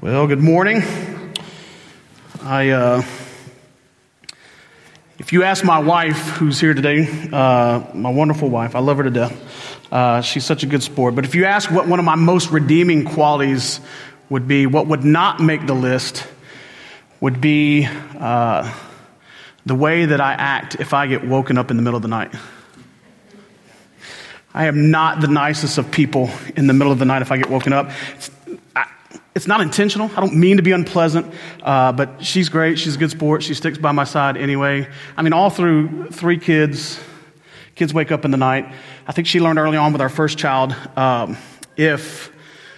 Well, good morning. If you ask my wife, who's here today, my wonderful wife, I love her to death. She's such a good sport. But if you ask what one of my most redeeming qualities would be, what would not make the list would be the way that I act if I get woken up in the middle of the night. I am not the nicest of people in the middle of the night if I get woken up. It's not intentional. I don't mean to be unpleasant, but she's great. She's a good sport. She sticks by my side anyway. I mean, all through three kids wake up in the night. I think she learned early on with our first child, if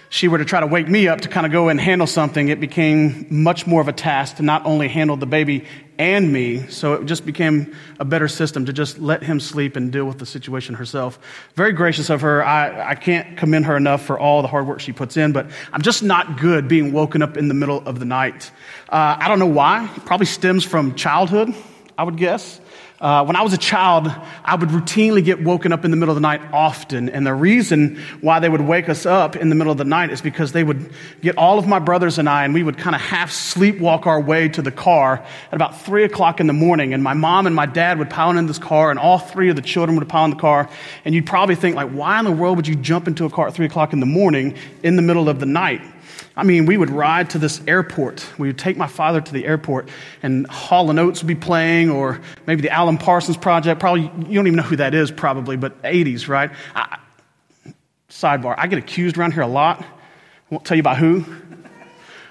she were to try to wake me up to kind of go and handle something, it became much more of a task to not only handle the baby and me, so it just became a better system to just let him sleep and deal with the situation herself. Very gracious of her. I can't commend her enough for all the hard work she puts in, but I'm just not good being woken up in the middle of the night. I don't know why. It probably stems from childhood, I would guess. When I was a child, I would routinely get woken up in the middle of the night often. And the reason why they would wake us up in the middle of the night is because they would get all of my brothers and I, and we would kind of half sleepwalk our way to the car at about 3 o'clock in the morning. And my mom and my dad would pile in this car, and all three of the children would pile in the car. And you'd probably think, like, why in the world would you jump into a car at 3 o'clock in the morning in the middle of the night? I mean, we would ride to this airport. We would take my father to the airport, and Hall and Oates would be playing, or maybe the Alan Parsons Project. Probably, you don't even know who that is, probably, but 80s, right? Sidebar, I get accused around here a lot. I won't tell you by who.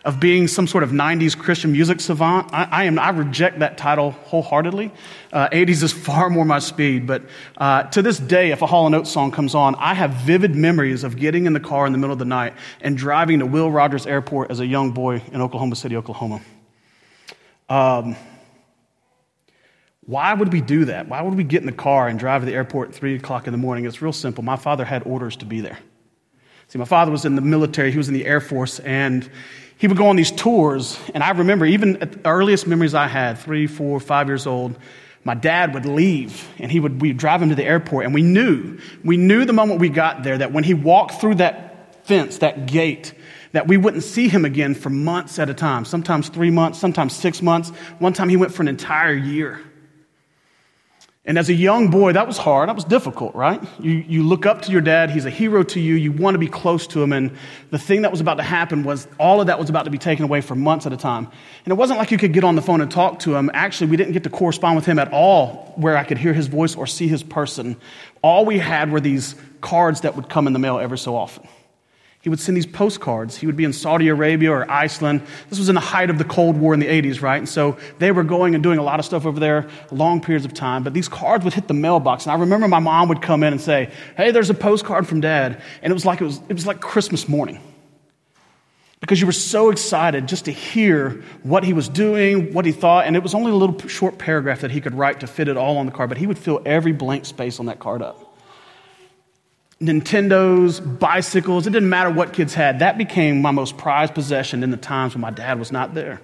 Of being some sort of 90s Christian music savant. I reject that title wholeheartedly. 80s is far more my speed, but to this day, if a Hall and Oates song comes on, I have vivid memories of getting in the car in the middle of the night and driving to Will Rogers Airport as a young boy in Oklahoma City, Oklahoma. Why would we do that? Why would we get in the car and drive to the airport at 3 o'clock in the morning? It's real simple. My father had orders to be there. See, my father was in the military. He was in the Air Force, and he would go on these tours, and I remember even at the earliest memories I had, 3, 4, 5 years old, my dad would leave, and we'd drive him to the airport, and we knew the moment we got there that when he walked through that fence, that gate, that we wouldn't see him again for months at a time, sometimes 3 months, sometimes 6 months. One time he went for an entire year. And as a young boy, that was hard. That was difficult, right? You look up to your dad. He's a hero to you. You want to be close to him. And the thing that was about to happen was all of that was about to be taken away for months at a time. And it wasn't like you could get on the phone and talk to him. Actually, we didn't get to correspond with him at all where I could hear his voice or see his person. All we had were these cards that would come in the mail every so often. He would send these postcards. He would be in Saudi Arabia or Iceland. This was in the height of the Cold War in the 80s, right? And so they were going and doing a lot of stuff over there, long periods of time. But these cards would hit the mailbox. And I remember my mom would come in and say, hey, there's a postcard from Dad. And it was like Christmas morning. Because you were so excited just to hear what he was doing, what he thought. And it was only a little short paragraph that he could write to fit it all on the card. But he would fill every blank space on that card up. Nintendos, bicycles, it didn't matter what kids had. That became my most prized possession in the times when my dad was not there.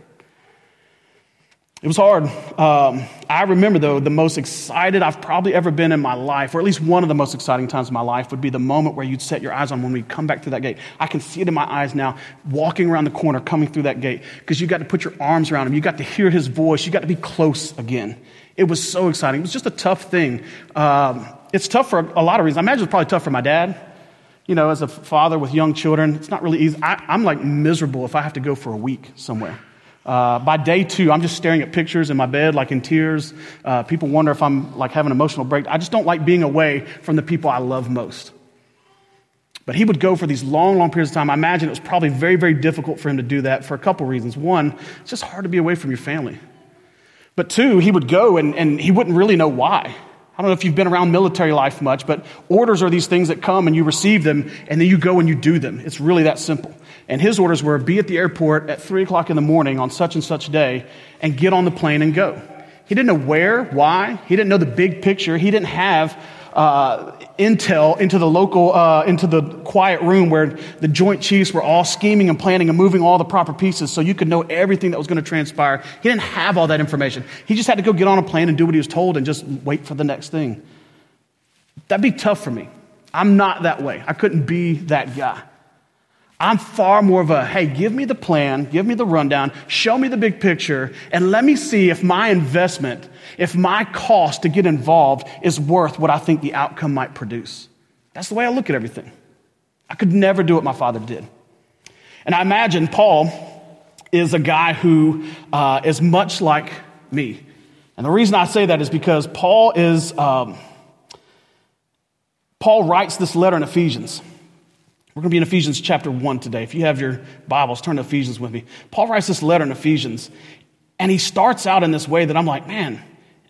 It was hard. I remember, though, the most excited I've probably ever been in my life, or at least one of the most exciting times of my life, would be the moment where you'd set your eyes on when we come back through that gate. I can see it in my eyes now, walking around the corner, coming through that gate, because you got to put your arms around him. You got to hear his voice. You got to be close again. It was so exciting. It was just a tough thing. It's tough for a lot of reasons. I imagine it's probably tough for my dad. You know, as a father with young children, it's not really easy. I'm like miserable if I have to go for a week somewhere. By day two, I'm just staring at pictures in my bed, like in tears. People wonder if I'm like having an emotional break. I just don't like being away from the people I love most. But he would go for these long, long periods of time. I imagine it was probably very, very difficult for him to do that for a couple reasons. One, it's just hard to be away from your family. But two, he would go and he wouldn't really know why. I don't know if you've been around military life much, but orders are these things that come and you receive them and then you go and you do them. It's really that simple. And his orders were be at the airport at 3 o'clock in the morning on such and such day and get on the plane and go. He didn't know where, why. He didn't know the big picture. He didn't have intel into the local, into the quiet room where the Joint Chiefs were all scheming and planning and moving all the proper pieces so you could know everything that was going to transpire. He didn't have all that information. He just had to go get on a plane and do what he was told and just wait for the next thing. That'd be tough for me. I'm not that way. I couldn't be that guy. I'm far more of a, hey, give me the plan, give me the rundown, show me the big picture, and let me see if my investment, if my cost to get involved is worth what I think the outcome might produce. That's the way I look at everything. I could never do what my father did. And I imagine Paul is a guy who is much like me. And the reason I say that is because Paul is, Paul writes this letter in Ephesians. We're going to be in Ephesians chapter 1 today. If you have your Bibles, turn to Ephesians with me. Paul writes this letter in Ephesians, and he starts out in this way that I'm like, man,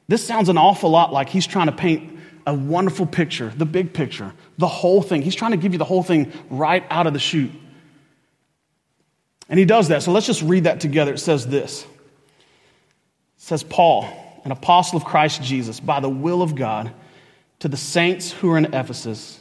this sounds an awful lot like he's trying to paint a wonderful picture, the big picture, the whole thing. He's trying to give you the whole thing right out of the chute. And he does that. So let's just read that together. It says this. It says, Paul, an apostle of Christ Jesus, by the will of God, to the saints who are in Ephesus,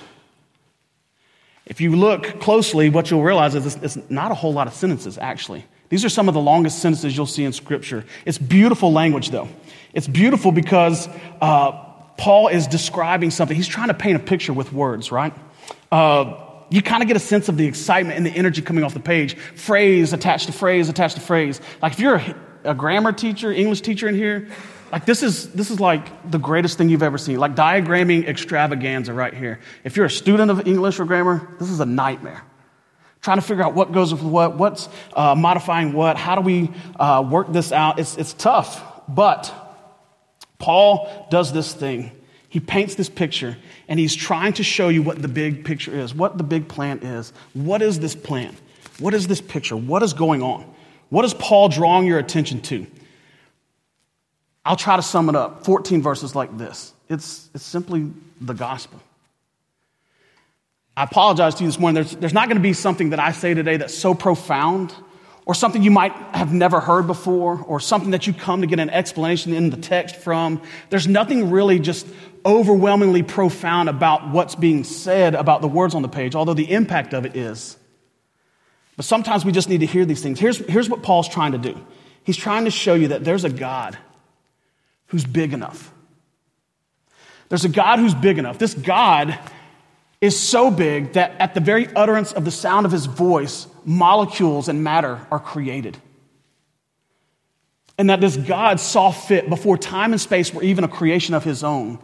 If you look closely, what you'll realize is it's not a whole lot of sentences, actually. These are some of the longest sentences you'll see in Scripture. It's beautiful language, though. It's beautiful because Paul is describing something. He's trying to paint a picture with words, right? You kind of get a sense of the excitement and the energy coming off the page. Phrase attached to phrase attached to phrase. Like if you're a grammar teacher, English teacher in here, like this is like the greatest thing you've ever seen. Like diagramming extravaganza right here. If you're a student of English or grammar, this is a nightmare. Trying to figure out what goes with what, what's modifying what, how do we work this out? It's tough. But Paul does this thing. He paints this picture, and he's trying to show you what the big picture is, what the big plan is. What is this plan? What is this picture? What is going on? What is Paul drawing your attention to? I'll try to sum it up. 14 verses like this. It's simply the gospel. I apologize to you this morning. There's not going to be something that I say today that's so profound, or something you might have never heard before, or something that you come to get an explanation in the text from. There's nothing really just overwhelmingly profound about what's being said about the words on the page, although the impact of it is. But sometimes we just need to hear these things. Here's what Paul's trying to do. He's trying to show you that there's a God who's big enough. There's a God who's big enough. This God is so big that at the very utterance of the sound of his voice, molecules and matter are created. And that this God saw fit, before time and space were even a creation of his own,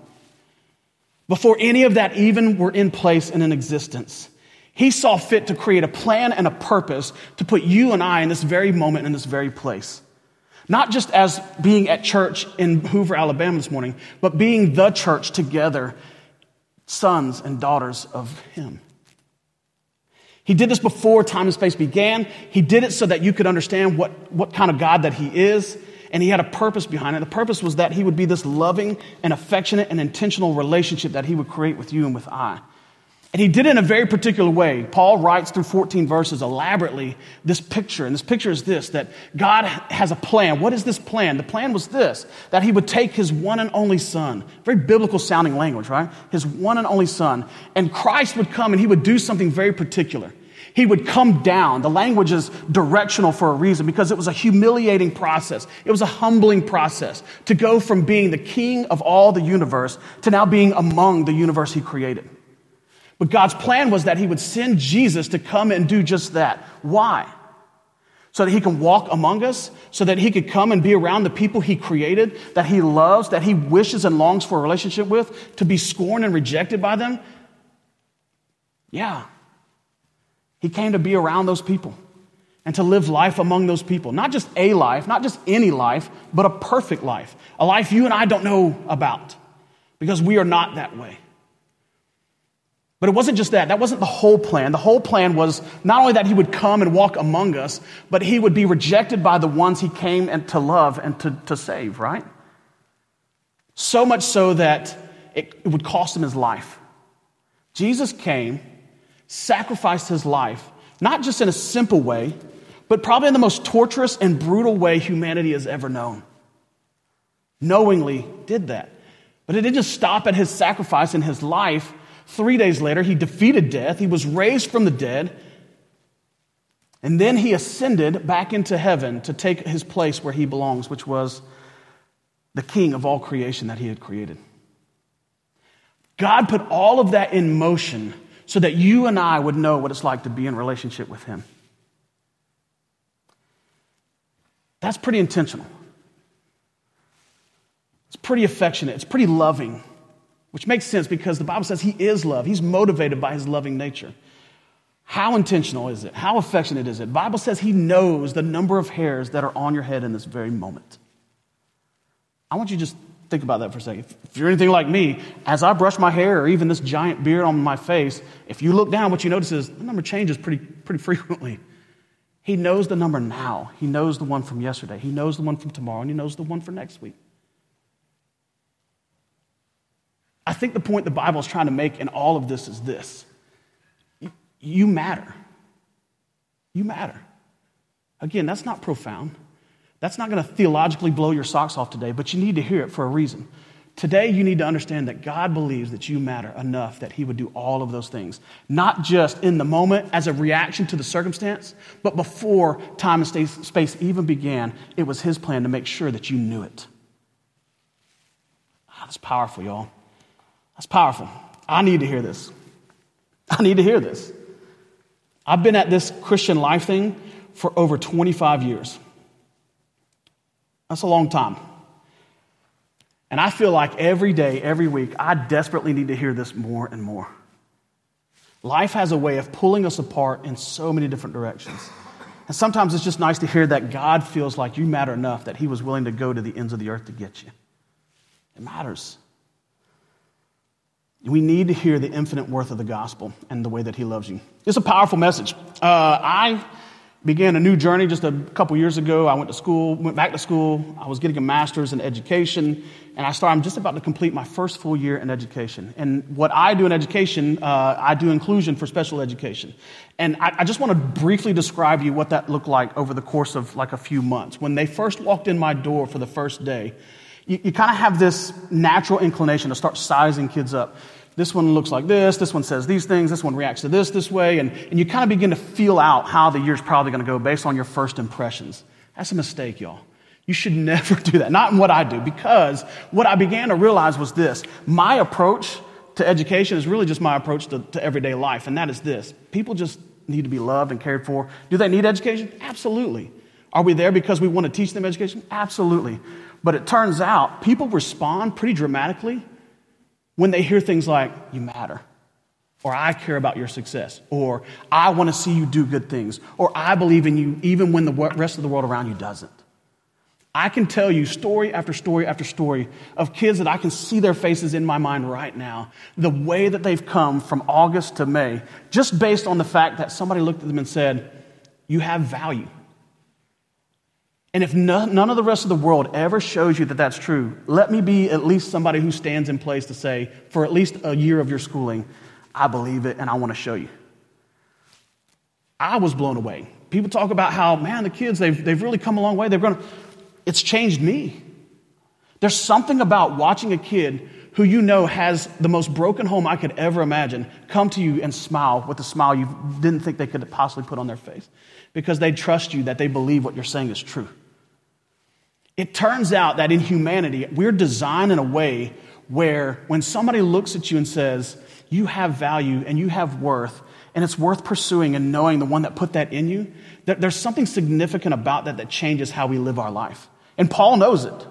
before any of that even were in place and in existence, he saw fit to create a plan and a purpose to put you and I in this very moment, in this very place. Not just as being at church in Hoover, Alabama this morning, but being the church together, sons and daughters of him. He did this before time and space began. He did it so that you could understand what kind of God that he is, and he had a purpose behind it. The purpose was that he would be this loving and affectionate and intentional relationship that he would create with you and with I. And he did it in a very particular way. Paul writes through 14 verses elaborately this picture. And this picture is this, that God has a plan. What is this plan? The plan was this, that he would take his one and only son. Very biblical sounding language, right? His one and only son. And Christ would come and he would do something very particular. He would come down. The language is directional for a reason, because it was a humiliating process. It was a humbling process to go from being the king of all the universe to now being among the universe he created. But God's plan was that he would send Jesus to come and do just that. Why? So that he can walk among us, so that he could come and be around the people he created, that he loves, that he wishes and longs for a relationship with, to be scorned and rejected by them. Yeah. He came to be around those people and to live life among those people. Not just a life, not just any life, but a perfect life. A life you and I don't know about, because we are not that way. But it wasn't just that. That wasn't the whole plan. The whole plan was not only that he would come and walk among us, but he would be rejected by the ones he came and to love and to save, right? So much so that it would cost him his life. Jesus came, sacrificed his life, not just in a simple way, but probably in the most torturous and brutal way humanity has ever known. Knowingly did that. But it didn't just stop at his sacrifice and his life. 3 days later, he defeated death. He was raised from the dead. And then he ascended back into heaven to take his place where he belongs, which was the king of all creation that he had created. God put all of that in motion so that you and I would know what it's like to be in relationship with him. That's pretty intentional. It's pretty affectionate. It's pretty loving, which makes sense because the Bible says he is love. He's motivated by his loving nature. How intentional is it? How affectionate is it? The Bible says he knows the number of hairs that are on your head in this very moment. I want you to just think about that for a second. If you're anything like me, as I brush my hair or even this giant beard on my face, if you look down, what you notice is the number changes pretty frequently. He knows the number now. He knows the one from yesterday. He knows the one from tomorrow, and he knows the one for next week. I think the point the Bible is trying to make in all of this is this. You matter. You matter. Again, that's not profound. That's not going to theologically blow your socks off today, but you need to hear it for a reason. Today, you need to understand that God believes that you matter enough that he would do all of those things, not just in the moment as a reaction to the circumstance, but before time and space even began, it was his plan to make sure that you knew it. Oh, that's powerful, y'all. That's powerful. I need to hear this. I need to hear this. I've been at this Christian life thing for over 25 years. That's a long time. And I feel like every day, every week, I desperately need to hear this more and more. Life has a way of pulling us apart in so many different directions. And sometimes it's just nice to hear that God feels like you matter enough that he was willing to go to the ends of the earth to get you. It matters. We need to hear the infinite worth of the gospel and the way that he loves you. It's a powerful message. I began a new journey just a couple years ago. I went to school, went back to school. I was getting a master's in education, and I'm just about to complete my first full year in education. And what I do in education, I do inclusion for special education. And I just want to briefly describe you what that looked like over the course of like a few months. When they first walked in my door for the first day, you kind of have this natural inclination to start sizing kids up. This one looks like this. This one says these things. This one reacts to this way. And you kind of begin to feel out how the year's probably going to go based on your first impressions. That's a mistake, y'all. You should never do that. Not in what I do, because what I began to realize was this. My approach to education is really just my approach to everyday life, and that is this. People just need to be loved and cared for. Do they need education? Absolutely. Are we there because we want to teach them education? Absolutely. But it turns out people respond pretty dramatically when they hear things like, you matter, or I care about your success, or I want to see you do good things, or I believe in you even when the rest of the world around you doesn't. I can tell you story after story after story of kids that I can see their faces in my mind right now, the way that they've come from August to May, just based on the fact that somebody looked at them and said, you have value. And if none of the rest of the world ever shows you that that's true, let me be at least somebody who stands in place to say, for at least a year of your schooling, I believe it and I want to show you. I was blown away. People talk about how, man, the kids, they've really come a long way. It's changed me. There's something about watching a kid who you know has the most broken home I could ever imagine, come to you and smile with a smile you didn't think they could possibly put on their face, because they trust you that they believe what you're saying is true. It turns out that in humanity, we're designed in a way where when somebody looks at you and says, you have value and you have worth, and it's worth pursuing and knowing the one that put that in you, that there's something significant about that that changes how we live our life. And Paul knows it.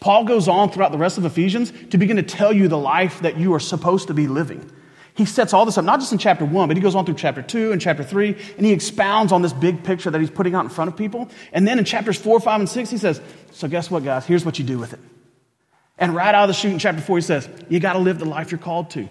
Paul goes on throughout the rest of Ephesians to begin to tell you the life that you are supposed to be living. He sets all this up, not just in chapter 1, but he goes on through chapter 2 and chapter 3, and he expounds on this big picture that he's putting out in front of people. And then in chapters 4, 5, and 6, he says, so guess what, guys? Here's what you do with it. And right out of the chute in chapter 4, he says, you got to live the life you're called to.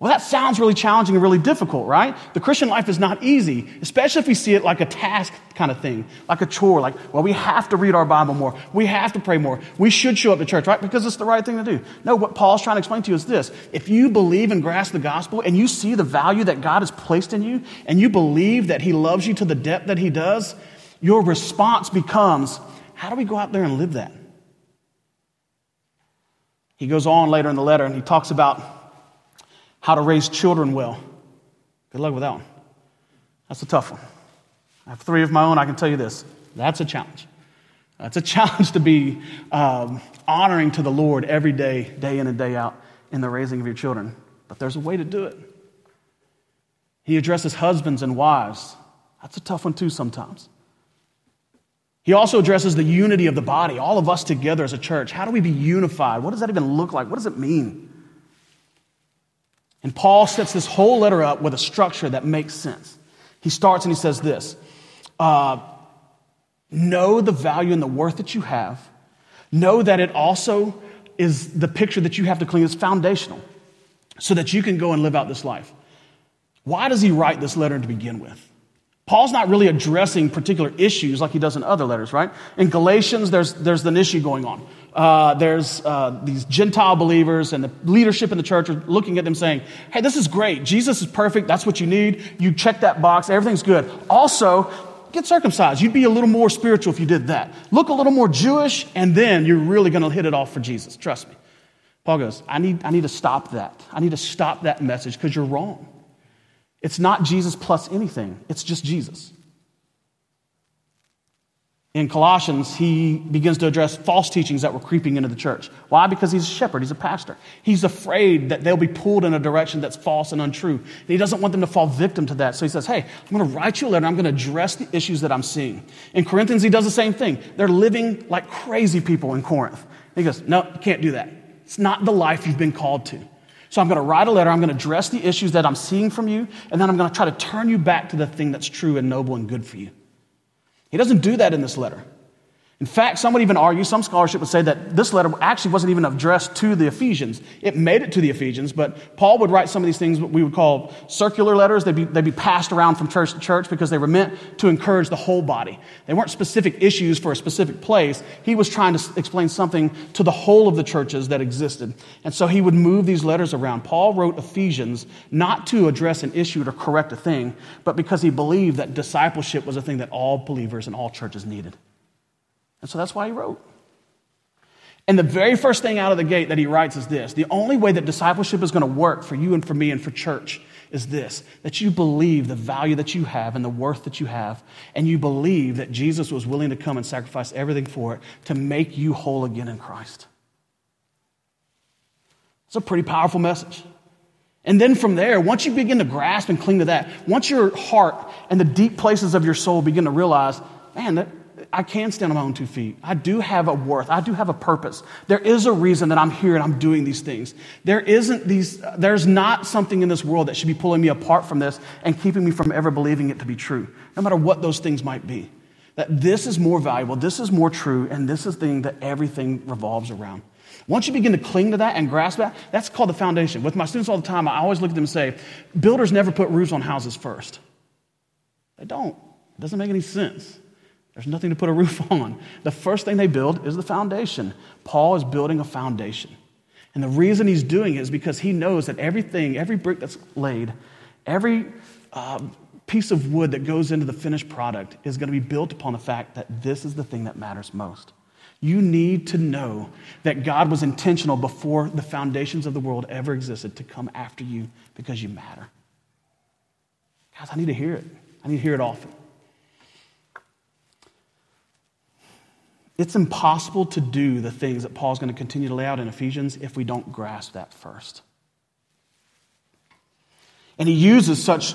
Well, that sounds really challenging and really difficult, right? The Christian life is not easy, especially if we see it like a task kind of thing, like a chore, like, well, we have to read our Bible more. We have to pray more. We should show up to church, right? Because it's the right thing to do. No, what Paul's trying to explain to you is this. If you believe and grasp the gospel and you see the value that God has placed in you and you believe that he loves you to the depth that he does, your response becomes, how do we go out there and live that? He goes on later in the letter and he talks about how to raise children well. Good luck with that one. That's a tough one. I have 3 of my own. I can tell you this. That's a challenge. It's a challenge to be honoring to the Lord every day, day in and day out, in the raising of your children. But there's a way to do it. He addresses husbands and wives. That's a tough one too sometimes. He also addresses the unity of the body, all of us together as a church. How do we be unified? What does that even look like? What does it mean? And Paul sets this whole letter up with a structure that makes sense. He starts and he says this, know the value and the worth that you have. Know that it also is the picture that you have to clean. It's foundational so that you can go and live out this life. Why does he write this letter to begin with? Paul's not really addressing particular issues like he does in other letters, right? In Galatians, there's an issue going on. There's these Gentile believers and the leadership in the church are looking at them saying, hey, this is great. Jesus is perfect. That's what you need. You check that box. Everything's good. Also, get circumcised. You'd be a little more spiritual if you did that. Look a little more Jewish, and then you're really going to hit it off for Jesus. Trust me. Paul goes, I need to stop that. I need to stop that message because you're wrong. It's not Jesus plus anything. It's just Jesus. In Colossians, he begins to address false teachings that were creeping into the church. Why? Because he's a shepherd. He's a pastor. He's afraid that they'll be pulled in a direction that's false and untrue. And he doesn't want them to fall victim to that. So he says, hey, I'm going to write you a letter. I'm going to address the issues that I'm seeing. In Corinthians, he does the same thing. They're living like crazy people in Corinth. And he goes, no, you can't do that. It's not the life you've been called to. So I'm going to write a letter. I'm going to address the issues that I'm seeing from you. And then I'm going to try to turn you back to the thing that's true and noble and good for you. He doesn't do that in this letter. In fact, some would even argue, some scholarship would say that this letter actually wasn't even addressed to the Ephesians. It made it to the Ephesians, but Paul would write some of these things what we would call circular letters. They'd be passed around from church to church because they were meant to encourage the whole body. They weren't specific issues for a specific place. He was trying to explain something to the whole of the churches that existed. And so he would move these letters around. Paul wrote Ephesians not to address an issue or correct a thing, but because he believed that discipleship was a thing that all believers and all churches needed. And so that's why he wrote. And the very first thing out of the gate that he writes is this. The only way that discipleship is going to work for you and for me and for church is this, that you believe the value that you have and the worth that you have, and you believe that Jesus was willing to come and sacrifice everything for it to make you whole again in Christ. It's a pretty powerful message. And then from there, once you begin to grasp and cling to that, once your heart and the deep places of your soul begin to realize, man, that I can stand on my own 2 feet. I do have a worth. I do have a purpose. There is a reason that I'm here and I'm doing these things. There's not something in this world that should be pulling me apart from this and keeping me from ever believing it to be true, no matter what those things might be. That this is more valuable, this is more true, and this is the thing that everything revolves around. Once you begin to cling to that and grasp that, that's called the foundation. With my students all the time, I always look at them and say, builders never put roofs on houses first. They don't. It doesn't make any sense. There's nothing to put a roof on. The first thing they build is the foundation. Paul is building a foundation. And the reason he's doing it is because he knows that everything, every brick that's laid, every piece of wood that goes into the finished product is going to be built upon the fact that this is the thing that matters most. You need to know that God was intentional before the foundations of the world ever existed to come after you because you matter. Guys, I need to hear it. I need to hear it often. It's impossible to do the things that Paul's going to continue to lay out in Ephesians if we don't grasp that first. And he uses such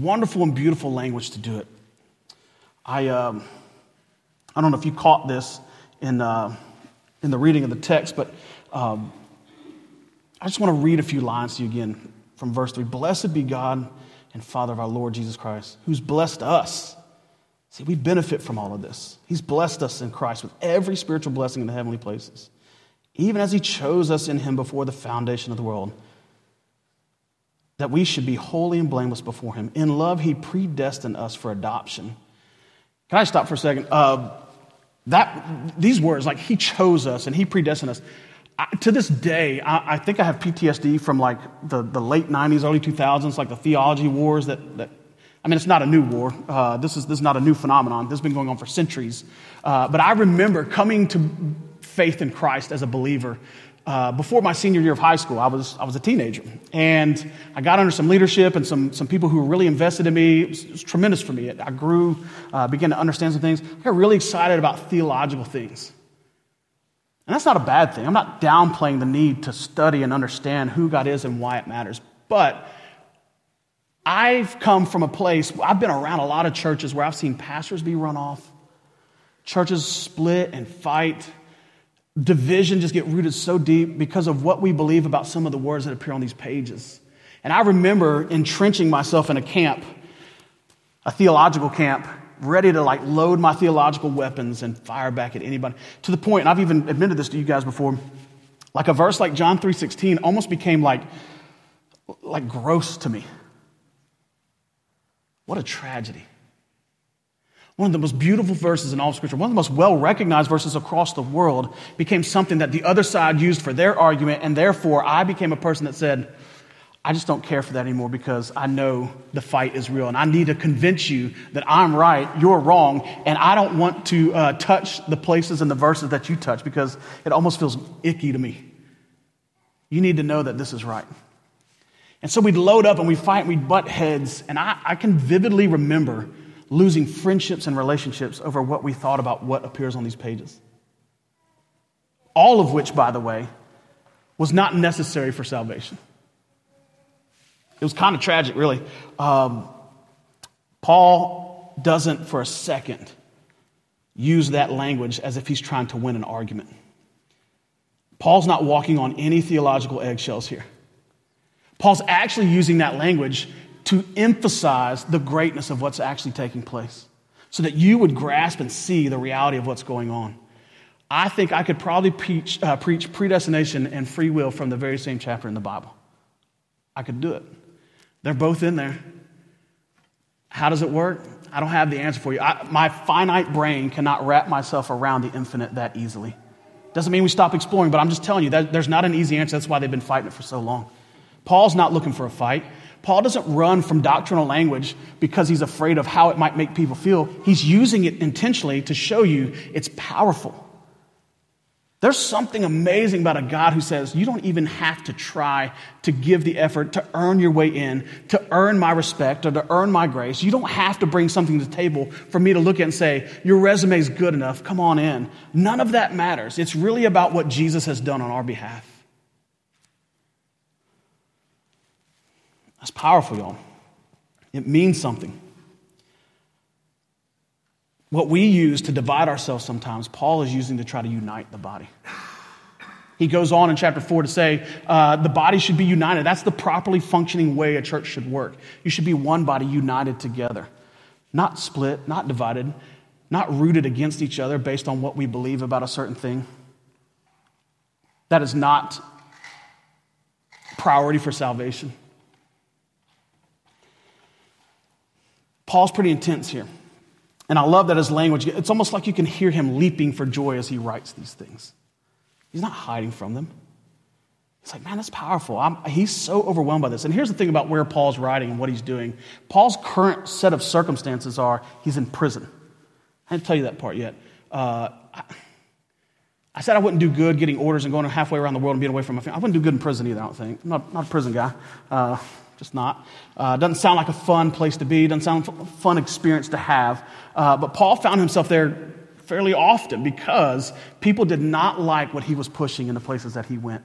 wonderful and beautiful language to do it. I don't know if you caught this in the reading of the text, but I just want to read a few lines to you again from verse 3. Blessed be God and Father of our Lord Jesus Christ, who's blessed us. See, we benefit from all of this. He's blessed us in Christ with every spiritual blessing in the heavenly places, even as he chose us in him before the foundation of the world, that we should be holy and blameless before him. In love, he predestined us for adoption. Can I stop for a second? These words, like he chose us and he predestined us. To this day, I think I have PTSD from like the late 90s, early 2000s, like the theology wars that I mean, it's not a new war. This is not a new phenomenon. This has been going on for centuries. But I remember coming to faith in Christ as a believer before my senior year of high school. I was a teenager, and I got under some leadership and some people who were really invested in me. It was tremendous for me. I grew, began to understand some things. I got really excited about theological things. And that's not a bad thing. I'm not downplaying the need to study and understand who God is and why it matters. But I've come from a place, I've been around a lot of churches where I've seen pastors be run off, churches split and fight, division just get rooted so deep because of what we believe about some of the words that appear on these pages. And I remember entrenching myself in a camp, a theological camp, ready to like load my theological weapons and fire back at anybody. To the point, and I've even admitted this to you guys before, like a verse like John 3:16 almost became like gross to me. What a tragedy. One of the most beautiful verses in all of Scripture, one of the most well-recognized verses across the world became something that the other side used for their argument, and therefore I became a person that said, I just don't care for that anymore because I know the fight is real, and I need to convince you that I'm right, you're wrong, and I don't want to touch the places and the verses that you touch because it almost feels icky to me. You need to know that this is right. And so we'd load up and we'd fight and we'd butt heads. And I can vividly remember losing friendships and relationships over what we thought about what appears on these pages. All of which, by the way, was not necessary for salvation. It was kind of tragic, really. Paul doesn't for a second use that language as if he's trying to win an argument. Paul's not walking on any theological eggshells here. Paul's actually using that language to emphasize the greatness of what's actually taking place so that you would grasp and see the reality of what's going on. I think I could probably preach predestination and free will from the very same chapter in the Bible. I could do it. They're both in there. How does it work? I don't have the answer for you. My finite brain cannot wrap myself around the infinite that easily. Doesn't mean we stop exploring, but I'm just telling you that there's not an easy answer. That's why they've been fighting it for so long. Paul's not looking for a fight. Paul doesn't run from doctrinal language because he's afraid of how it might make people feel. He's using it intentionally to show you it's powerful. There's something amazing about a God who says, you don't even have to try to give the effort to earn your way in, to earn my respect or to earn my grace. You don't have to bring something to the table for me to look at and say, your resume is good enough, come on in. None of that matters. It's really about what Jesus has done on our behalf. That's powerful, y'all. It means something. What we use to divide ourselves sometimes, Paul is using to try to unite the body. He goes on in chapter 4 to say the body should be united. That's the properly functioning way a church should work. You should be one body united together, not split, not divided, not rooted against each other based on what we believe about a certain thing. That is not priority for salvation. Paul's pretty intense here. And I love that his language, it's almost like you can hear him leaping for joy as he writes these things. He's not hiding from them. It's like, man, that's powerful. He's so overwhelmed by this. And here's the thing about where Paul's writing and what he's doing. Paul's current set of circumstances are he's in prison. I didn't tell you that part yet. I said I wouldn't do good getting orders and going halfway around the world and being away from my family. I wouldn't do good in prison either, I don't think. I'm not a prison guy. Just not. Doesn't sound like a fun place to be. Doesn't sound like a fun experience to have. But Paul found himself there fairly often because people did not like what he was pushing in the places that he went.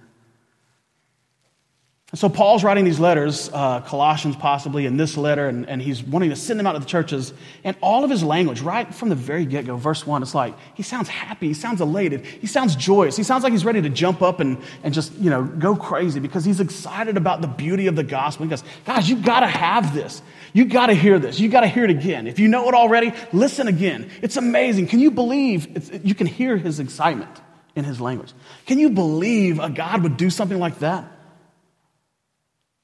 And so Paul's writing these letters, Colossians possibly, in this letter, and he's wanting to send them out to the churches. And all of his language, right from the very get-go, verse 1, it's like, he sounds happy, he sounds elated, he sounds joyous, he sounds like he's ready to jump up and just, you know, go crazy because he's excited about the beauty of the gospel. He goes, guys, you got to have this. You got to hear this. You got to hear it again. If you know it already, listen again. It's amazing. Can you believe? You can hear his excitement in his language. Can you believe a God would do something like that?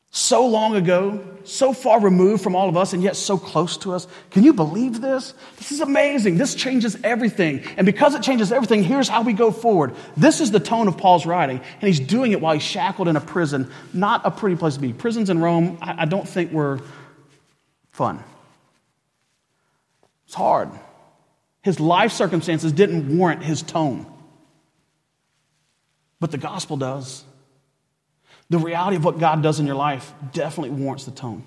So long ago, so far removed from all of us, and yet so close to us. Can you believe this? This is amazing. This changes everything. And because it changes everything, here's how we go forward. This is the tone of Paul's writing, and he's doing it while he's shackled in a prison. Not a pretty place to be. Prisons in Rome, I don't think were fun. It's hard. His life circumstances didn't warrant his tone. But the gospel does. The reality of what God does in your life definitely warrants the tone.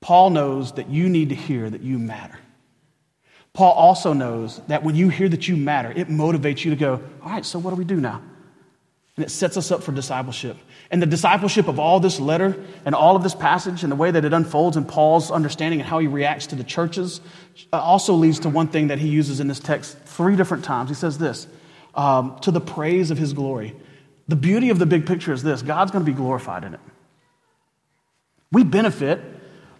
Paul knows that you need to hear that you matter. Paul also knows that when you hear that you matter, it motivates you to go, all right, so what do we do now? And it sets us up for discipleship. And the discipleship of all this letter and all of this passage and the way that it unfolds and Paul's understanding and how he reacts to the churches also leads to one thing that he uses in this text 3 different times. He says this, to the praise of his glory. The beauty of the big picture is this. God's going to be glorified in it. We benefit,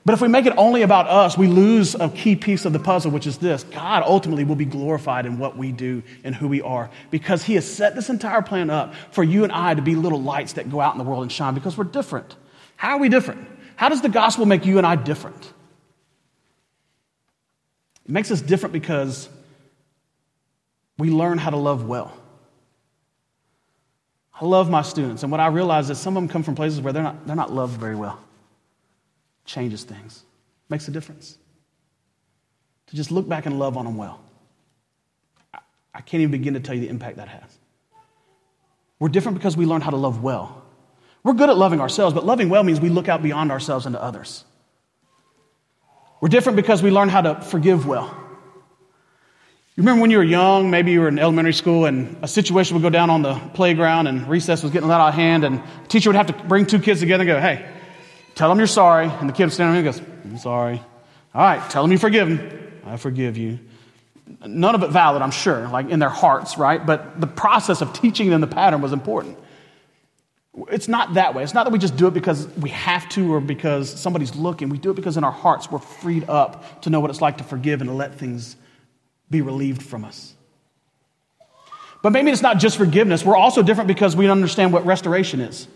but if we make it only about us, we lose a key piece of the puzzle, which is this. God ultimately will be glorified in what we do and who we are because he has set this entire plan up for you and I to be little lights that go out in the world and shine because we're different. How are we different? How does the gospel make you and I different? It makes us different because we learn how to love well. I love my students, and what I realize is some of them come from places where they're not loved very well. Changes things. Makes a difference. To just look back and love on them well. I can't even begin to tell you the impact that has. We're different because we learn how to love well. We're good at loving ourselves, but loving well means we look out beyond ourselves into others. We're different because we learn how to forgive well. You remember when you were young, maybe you were in elementary school and a situation would go down on the playground and recess was getting a lot out of hand and the teacher would have to bring 2 kids together and go, hey, tell them you're sorry. And the kid would stand there and goes, I'm sorry. All right, tell them you forgive them. I forgive you. None of it valid, I'm sure, like in their hearts, right? But the process of teaching them the pattern was important. It's not that way. It's not that we just do it because we have to or because somebody's looking. We do it because in our hearts we're freed up to know what it's like to forgive and to let things be relieved from us. But maybe it's not just forgiveness. We're also different because we understand what restoration is.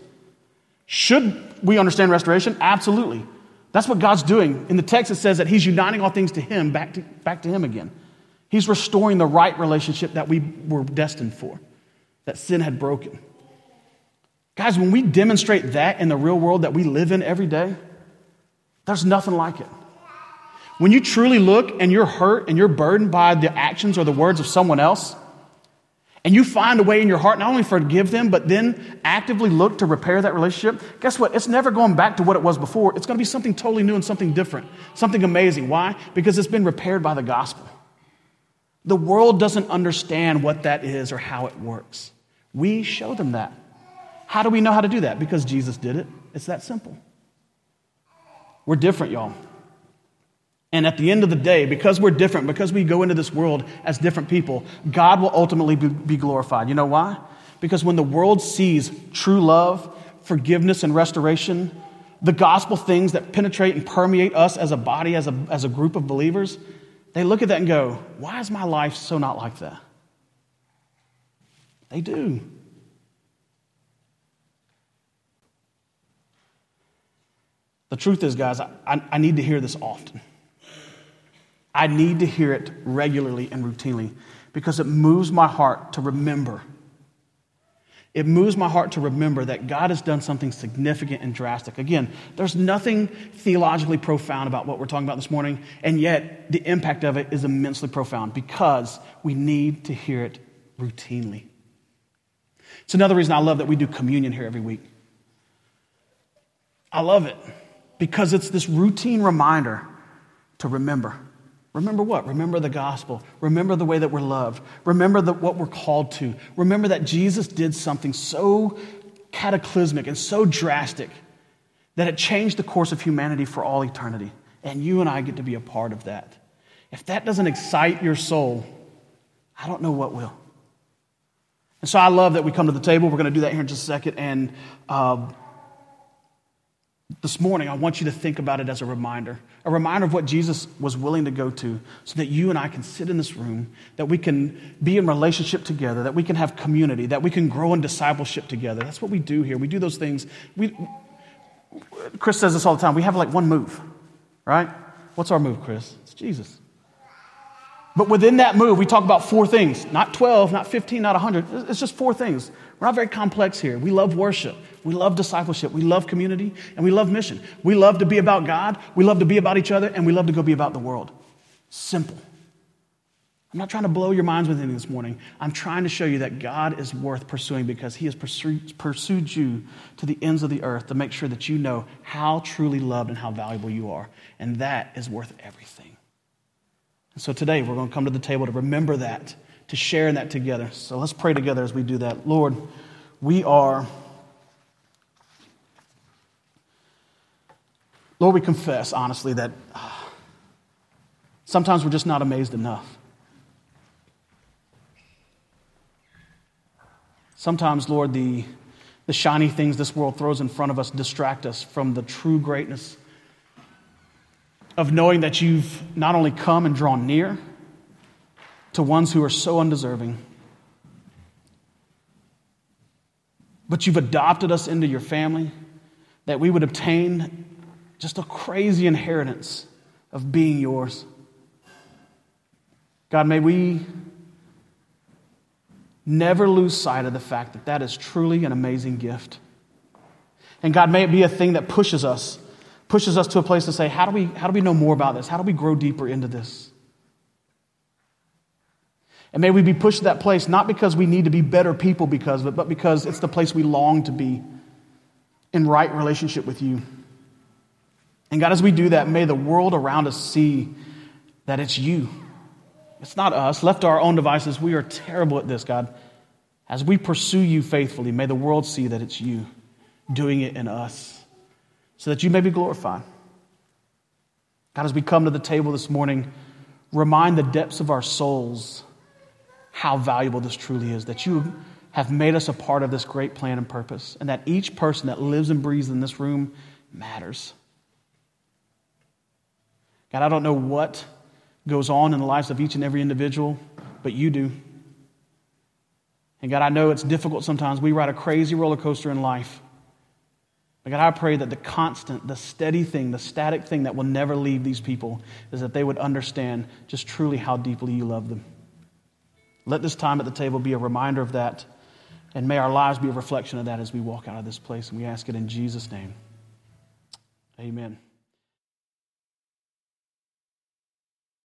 Should we understand restoration? Absolutely. That's what God's doing. In the text, it says that he's uniting all things to him, back to him again. He's restoring the right relationship that we were destined for, that sin had broken. Guys, when we demonstrate that in the real world that we live in every day, there's nothing like it. When you truly look and you're hurt and you're burdened by the actions or the words of someone else, and you find a way in your heart not only forgive them, but then actively look to repair that relationship, guess what? It's never going back to what it was before. It's going to be something totally new and something different, something amazing. Why? Because it's been repaired by the gospel. The world doesn't understand what that is or how it works. We show them that. How do we know how to do that? Because Jesus did it. It's that simple. We're different, y'all. And at the end of the day, because we're different, because we go into this world as different people, God will ultimately be glorified. You know why? Because when the world sees true love, forgiveness, and restoration, the gospel things that penetrate and permeate us as a body, as a group of believers, they look at that and go, why is my life so not like that? They do. The truth is, guys, I need to hear this often. I need to hear it regularly and routinely because it moves my heart to remember. It moves my heart to remember that God has done something significant and drastic. Again, there's nothing theologically profound about what we're talking about this morning, and yet the impact of it is immensely profound because we need to hear it routinely. It's another reason I love that we do communion here every week. I love it because it's this routine reminder to remember. Remember what? Remember the gospel. Remember the way that we're loved. Remember what we're called to. Remember that Jesus did something so cataclysmic and so drastic that it changed the course of humanity for all eternity. And you and I get to be a part of that. If that doesn't excite your soul, I don't know what will. And so I love that we come to the table. We're going to do that here in just a second. And this morning, I want you to think about it as a reminder of what Jesus was willing to go to so that you and I can sit in this room, that we can be in relationship together, that we can have community, that we can grow in discipleship together. That's what we do here. We do those things. Chris says this all the time. We have like one move, right? What's our move, Chris? It's Jesus. But within that move, we talk about four things, not 12, not 15, not 100. It's just four things. We're not very complex here. We love worship. We love discipleship. We love community, and we love mission. We love to be about God. We love to be about each other, and we love to go be about the world. Simple. I'm not trying to blow your minds with anything this morning. I'm trying to show you that God is worth pursuing because he has pursued you to the ends of the earth to make sure that you know how truly loved and how valuable you are, and that is worth everything. And so today, we're going to come to the table to remember that, to share in that together. So let's pray together as we do that. Lord, Lord, we confess, honestly, that sometimes we're just not amazed enough. Sometimes, Lord, the shiny things this world throws in front of us distract us from the true greatness of knowing that you've not only come and drawn near to ones who are so undeserving, but you've adopted us into your family, that we would obtain just a crazy inheritance of being yours. God, may we never lose sight of the fact that that is truly an amazing gift. And God, may it be a thing that pushes us to a place to say, how do we know more about this? How do we grow deeper into this? And may we be pushed to that place, not because we need to be better people because of it, but because it's the place we long to be in right relationship with you. And God, as we do that, may the world around us see that it's you. It's not us. Left to our own devices, we are terrible at this, God. As we pursue you faithfully, may the world see that it's you doing it in us, so that you may be glorified. God, as we come to the table this morning, remind the depths of our souls how valuable this truly is, that you have made us a part of this great plan and purpose, and that each person that lives and breathes in this room matters. God, I don't know what goes on in the lives of each and every individual, but you do. And God, I know it's difficult sometimes. We ride a crazy roller coaster in life. But God, I pray that the constant, the steady thing, the static thing that will never leave these people is that they would understand just truly how deeply you love them. Let this time at the table be a reminder of that, and may our lives be a reflection of that as we walk out of this place. And we ask it in Jesus' name. Amen.